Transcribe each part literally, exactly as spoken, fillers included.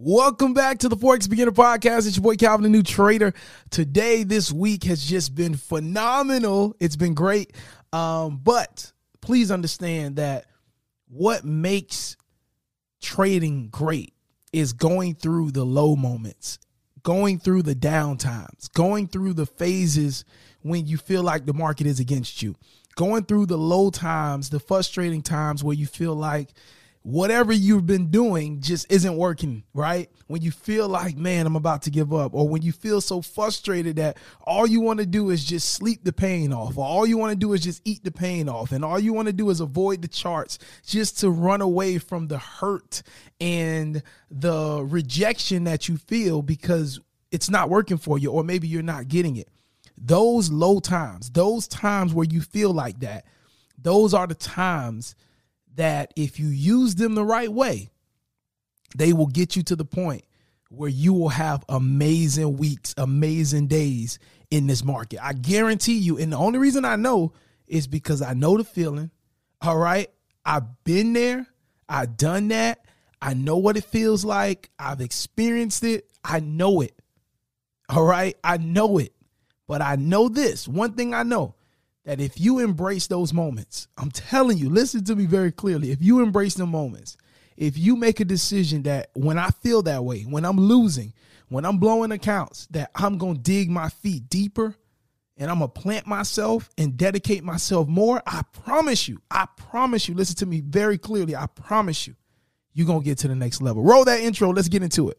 Welcome back to the Forex Beginner Podcast. It's your boy, Calvin the New Trader. Today, this week has just been phenomenal. It's been great. Um, but please understand that what makes trading great is going through the low moments, going through the down times, going through the phases when you feel like the market is against you, going through the low times, the frustrating times where you feel like whatever you've been doing just isn't working, right? When you feel like, man, I'm about to give up, or when you feel so frustrated that all you want to do is just sleep the pain off, or all you want to do is just eat the pain off, and all you want to do is avoid the charts just to run away from the hurt and the rejection that you feel because it's not working for you, or maybe you're not getting it. Those low times, those times where you feel like that, those are the times that if you use them the right way, they will get you to the point where you will have amazing weeks, amazing days in this market. I guarantee you. And the only reason I know is because I know the feeling. All right. I've been there. I've done that. I know what it feels like. I've experienced it. I know it. All right. I know it. But I know this. One thing I know. That if you embrace those moments, I'm telling you, listen to me very clearly. If you embrace the moments, if you make a decision that when I feel that way, when I'm losing, when I'm blowing accounts, that I'm going to dig my feet deeper and I'm going to plant myself and dedicate myself more, I promise you, I promise you, listen to me very clearly. I promise you, you're going to get to the next level. Roll that intro. Let's get into it.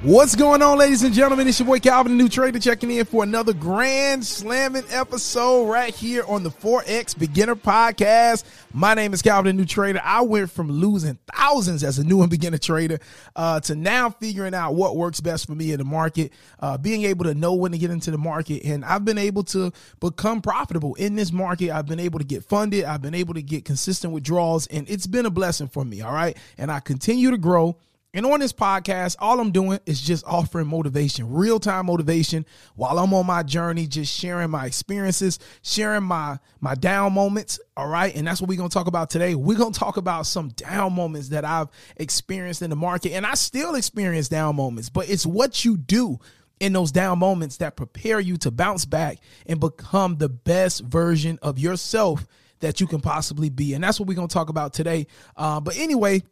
What's going on, ladies and gentlemen? It's your boy Calvin the New Trader checking in for another grand slamming episode right here on the Forex Beginner Podcast. My name is Calvin the New Trader. I went from losing thousands as a new and beginner trader uh, to now figuring out what works best for me in the market, uh, being able to know when to get into the market. And I've been able to become profitable in this market. I've been able to get funded. I've been able to get consistent withdrawals, and it's been a blessing for me. All right. And I continue to grow. And on this podcast, all I'm doing is just offering motivation, real-time motivation while I'm on my journey, just sharing my experiences, sharing my, my down moments, all right? And that's what we're going to talk about today. We're going to talk about some down moments that I've experienced in the market, and I still experience down moments, but it's what you do in those down moments that prepare you to bounce back and become the best version of yourself that you can possibly be. And that's what we're going to talk about today. Uh, but anyway,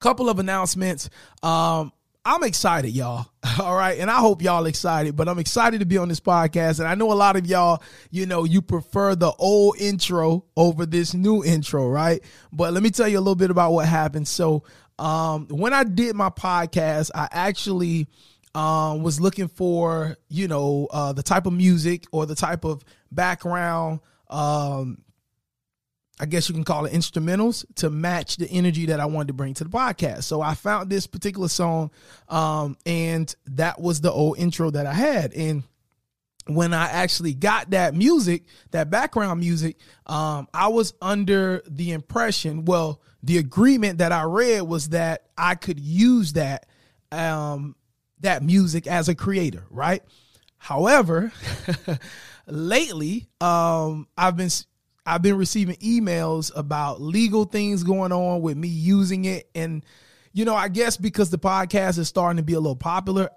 couple of announcements. Um, I'm excited, y'all. All right. And I hope y'all excited, but I'm excited to be on this podcast. And I know a lot of y'all, you know, you prefer the old intro over this new intro, right? But let me tell you a little bit about what happened. So um, when I did my podcast, I actually um, was looking for, you know, uh, the type of music or the type of background, um, I guess you can call it instrumentals, to match the energy that I wanted to bring to the podcast. So I found this particular song, um, and that was the old intro that I had. And when I actually got that music, that background music, um, I was under the impression, well, the agreement that I read was that I could use that, um, that music as a creator, right? However, lately, um, I've been... I've been receiving emails about legal things going on with me using it. And, you know, I guess because the podcast is starting to be a little popular,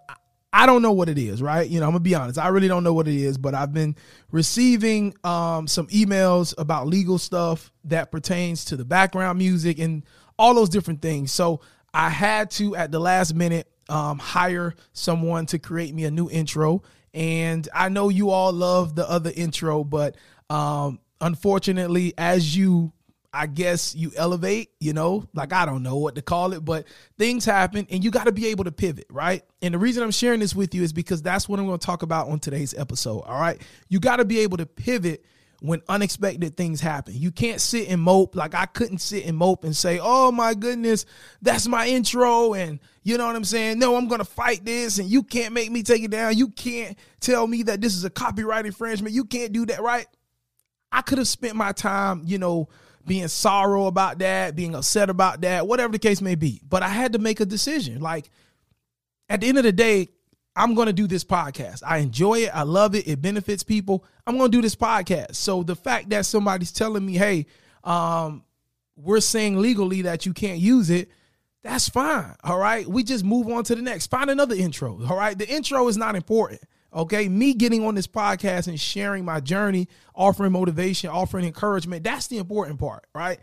I don't know what it is, right? You know, I'm gonna be honest. I really don't know what it is, but I've been receiving um, some emails about legal stuff that pertains to the background music and all those different things. So I had to, at the last minute, um, hire someone to create me a new intro. And I know you all love the other intro, but um, unfortunately, as you, I guess you elevate, you know, like, I don't know what to call it, but things happen and you got to be able to pivot, right? And the reason I'm sharing this with you is because that's what I'm going to talk about on today's episode. All right. You got to be able to pivot when unexpected things happen. You can't sit and mope. Like, I couldn't sit and mope and say, oh my goodness, that's my intro. And you know what I'm saying? No, I'm going to fight this and you can't make me take it down. You can't tell me that this is a copyright infringement. You can't do that, right? I could have spent my time, you know, being sorrow about that, being upset about that, whatever the case may be. But I had to make a decision. Like, at the end of the day, I'm going to do this podcast. I enjoy it. I love it. It benefits people. I'm going to do this podcast. So the fact that somebody's telling me, hey, um, we're saying legally that you can't use it, that's fine. All right. We just move on to the next. Find another intro. All right. The intro is not important. Okay, me getting on this podcast and sharing my journey, offering motivation, offering encouragement, that's the important part, right?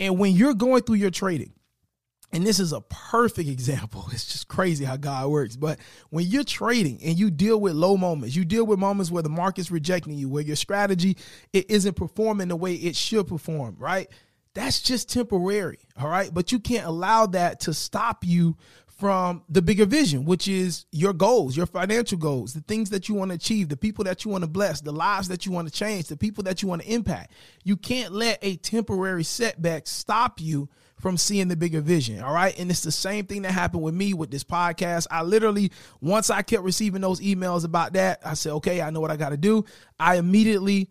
And when you're going through your trading, and this is a perfect example, it's just crazy how God works, but when you're trading and you deal with low moments, you deal with moments where the market's rejecting you, where your strategy, it isn't performing the way it should perform, right? That's just temporary, all right? But you can't allow that to stop you from the bigger vision, which is your goals, your financial goals, the things that you want to achieve, the people that you want to bless, the lives that you want to change, the people that you want to impact. You can't let a temporary setback stop you from seeing the bigger vision. All right. And it's the same thing that happened with me with this podcast. I literally, once I kept receiving those emails about that, I said, okay, I know what I got to do. I immediately,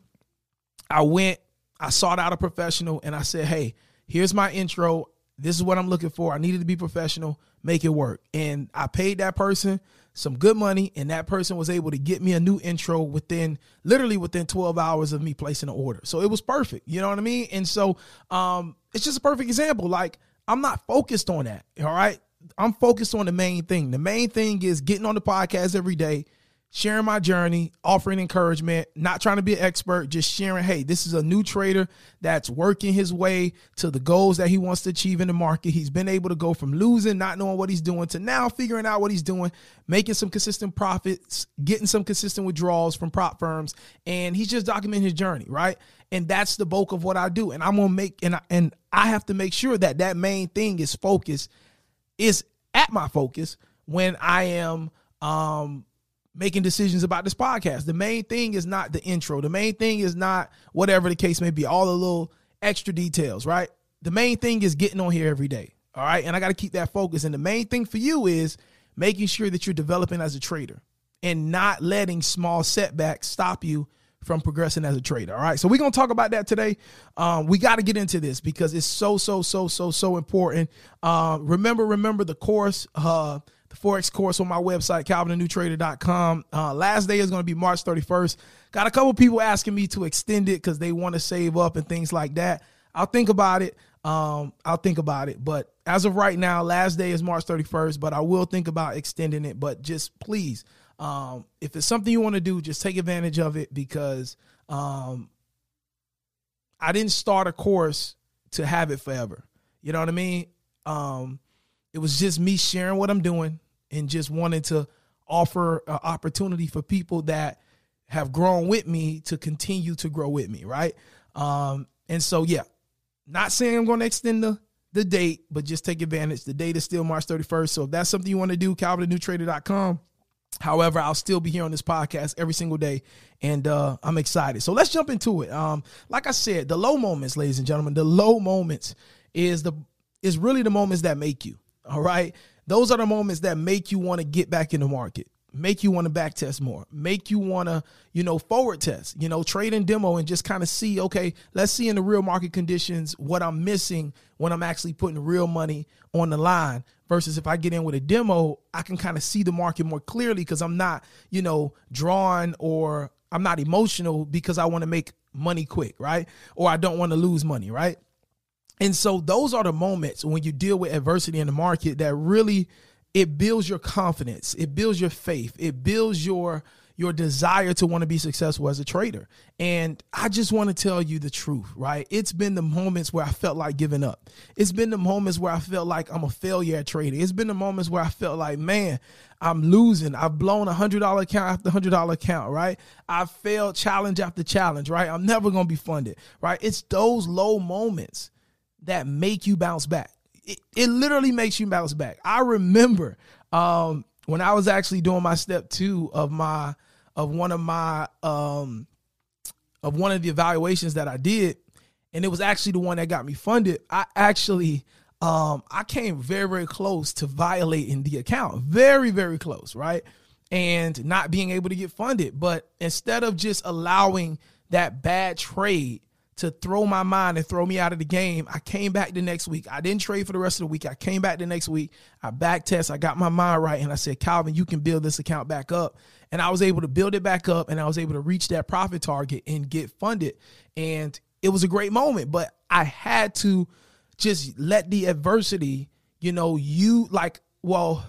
I went, I sought out a professional and I said, hey, here's my intro. This is what I'm looking for. I needed to be professional, make it work. And I paid that person some good money, and that person was able to get me a new intro within, literally within twelve hours of me placing an order. So it was perfect. You know what I mean? And so um, it's just a perfect example. Like, I'm not focused on that, all right? I'm focused on the main thing. The main thing is getting on the podcast every day, sharing my journey, offering encouragement, not trying to be an expert, just sharing, hey, this is a new trader that's working his way to the goals that he wants to achieve in the market. He's been able to go from losing, not knowing what he's doing, to now figuring out what he's doing, making some consistent profits, getting some consistent withdrawals from prop firms. And he's just documenting his journey, right? And that's the bulk of what I do. And I'm going to make, and I, and I have to make sure that that main thing is focused, is at my focus when I am, um, making decisions about this podcast. The main thing is not the intro. The main thing is not whatever the case may be, all the little extra details, right? The main thing is getting on here every day, all right? And I got to keep that focus. And the main thing for you is making sure that you're developing as a trader and not letting small setbacks stop you from progressing as a trader, all right? So we're going to talk about that today. Um, we got to get into this because it's so, so, so, so, so important. Uh, remember, remember the course, uh, the Forex course on my website, calvin and new trader dot com. Uh, last day is going to be March thirty-first. Got a couple people asking me to extend it because they want to save up and things like that. I'll think about it. Um, I'll think about it. But as of right now, last day is March thirty-first, but I will think about extending it. But just please, um, if it's something you want to do, just take advantage of it because um, I didn't start a course to have it forever. You know what I mean? Um, It was just me sharing what I'm doing and just wanting to offer an opportunity for people that have grown with me to continue to grow with me, right? Um, and so, yeah, not saying I'm going to extend the, the date, but just take advantage. The date is still March thirty-first. So if that's something you want to do, calvin and new trader dot com. However, I'll still be here on this podcast every single day, and uh, I'm excited. So let's jump into it. Um, like I said, the low moments, ladies and gentlemen, the low moments is the is really the moments that make you. All right. Those are the moments that make you want to get back in the market, make you want to back test more, make you want to, you know, forward test, you know, trade and demo and just kind of see, OK, let's see in the real market conditions what I'm missing when I'm actually putting real money on the line versus if I get in with a demo, I can kind of see the market more clearly because I'm not, you know, drawn or I'm not emotional because I want to make money quick. Right. Or I don't want to lose money. Right. And so those are the moments when you deal with adversity in the market that really, it builds your confidence. It builds your faith. It builds your, your desire to want to be successful as a trader. And I just want to tell you the truth, right? It's been the moments where I felt like giving up. It's been the moments where I felt like I'm a failure at trading. It's been the moments where I felt like, man, I'm losing. I've blown one hundred dollar account after one hundred dollar account, right? I've failed challenge after challenge, right? I'm never going to be funded, right? It's those low moments that make you bounce back. It, it literally makes you bounce back. I remember um, when I was actually doing my step two of my of one of my um, of one of the evaluations that I did, and it was actually the one that got me funded. I actually um, I came very, very close to violating the account, very, very close, right, and not being able to get funded. But instead of just allowing that bad trade to throw my mind and throw me out of the game, I came back the next week. I didn't trade for the rest of the week. I came back the next week. I back test. I got my mind right. And I said, Calvin, you can build this account back up. And I was able to build it back up. And I was able to reach that profit target and get funded. And it was a great moment. But I had to just let the adversity, you know, you like, well,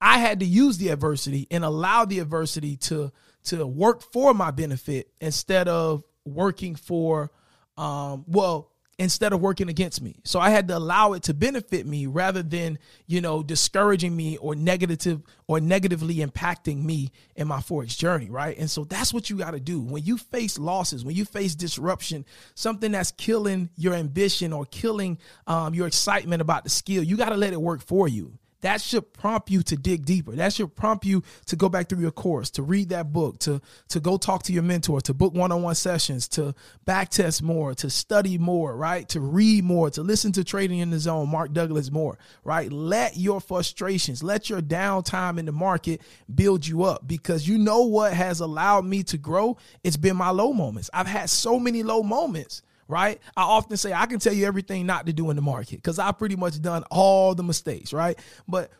I had to use the adversity and allow the adversity to, to work for my benefit instead of working for, um, well, instead of working against me. So I had to allow it to benefit me rather than, you know, discouraging me or negative or negatively impacting me in my Forex journey. Right. And so that's what you got to do when you face losses, when you face disruption, something that's killing your ambition or killing um, your excitement about the skill. You got to let it work for you. That should prompt you to dig deeper. That should prompt you to go back through your course, to read that book, to, to go talk to your mentor, to book one-on-one sessions, to back test more, to study more, right? To read more, to listen to Trading in the Zone, Mark Douglas more, right? Let your frustrations, let your downtime in the market build you up, because you know what has allowed me to grow? It's been my low moments. I've had so many low moments. Right. I often say I can tell you everything not to do in the market because I've pretty much done all the mistakes. Right. But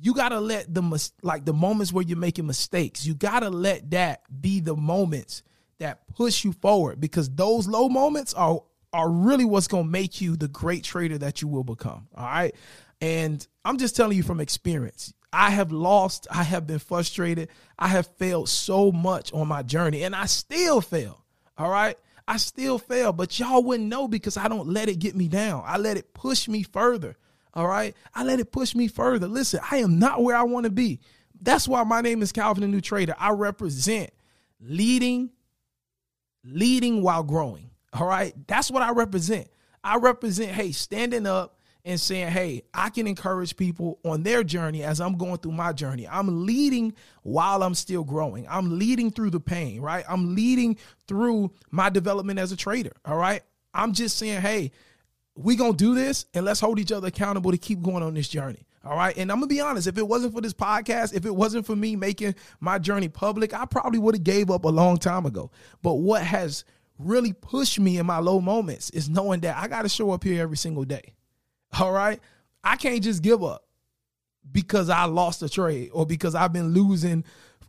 you got to let the mis- like the moments where you're making mistakes, you got to let that be the moments that push you forward, because those low moments are are really what's going to make you the great trader that you will become. All right. And I'm just telling you from experience. I have lost. I have been frustrated. I have failed so much on my journey, and I still fail. All right. I still fail, but y'all wouldn't know because I don't let it get me down. I let it push me further, all right? I let it push me further. Listen, I am not where I want to be. That's why my name is Calvin the New Trader. I represent leading, leading while growing, all right? That's what I represent. I represent, hey, standing up and saying, hey, I can encourage people on their journey as I'm going through my journey. I'm leading while I'm still growing. I'm leading through the pain, right? I'm leading through my development as a trader, all right? I'm just saying, hey, we gonna do this, and let's hold each other accountable to keep going on this journey, all right? And I'm gonna be honest, if it wasn't for this podcast, if it wasn't for me making my journey public, I probably would have gave up a long time ago. But what has really pushed me in my low moments is knowing that I gotta show up here every single day. All right. I can't just give up because I lost a trade or because I've been losing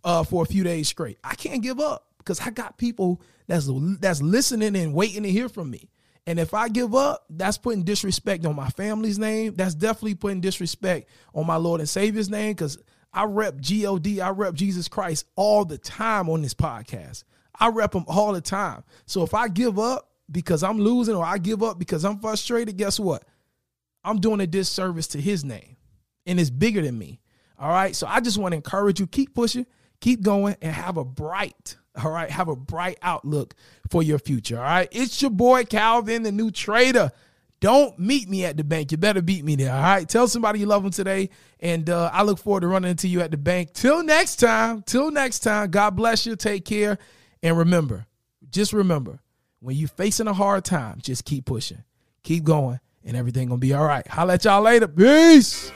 uh, for a few days straight. I can't give up because I got people that's that's listening and waiting to hear from me. And if I give up, that's putting disrespect on my family's name. That's definitely putting disrespect on my Lord and Savior's name, because I rep G O D. I rep Jesus Christ all the time on this podcast. I rep him all the time. So if I give up because I'm losing, or I give up because I'm frustrated, guess what? I'm doing a disservice to his name, and it's bigger than me. All right. So I just want to encourage you, keep pushing, keep going, and have a bright, all right, have a bright outlook for your future. All right. It's your boy, Calvin, the new trader. Don't meet me at the bank. You better beat me there. All right. Tell somebody you love them today. And uh, I look forward to running into you at the bank. Till next time. Till next time. God bless you. Take care. And remember, just remember, when you're facing a hard time, just keep pushing, keep going. And everything gonna be all right. Holla at y'all later. Peace.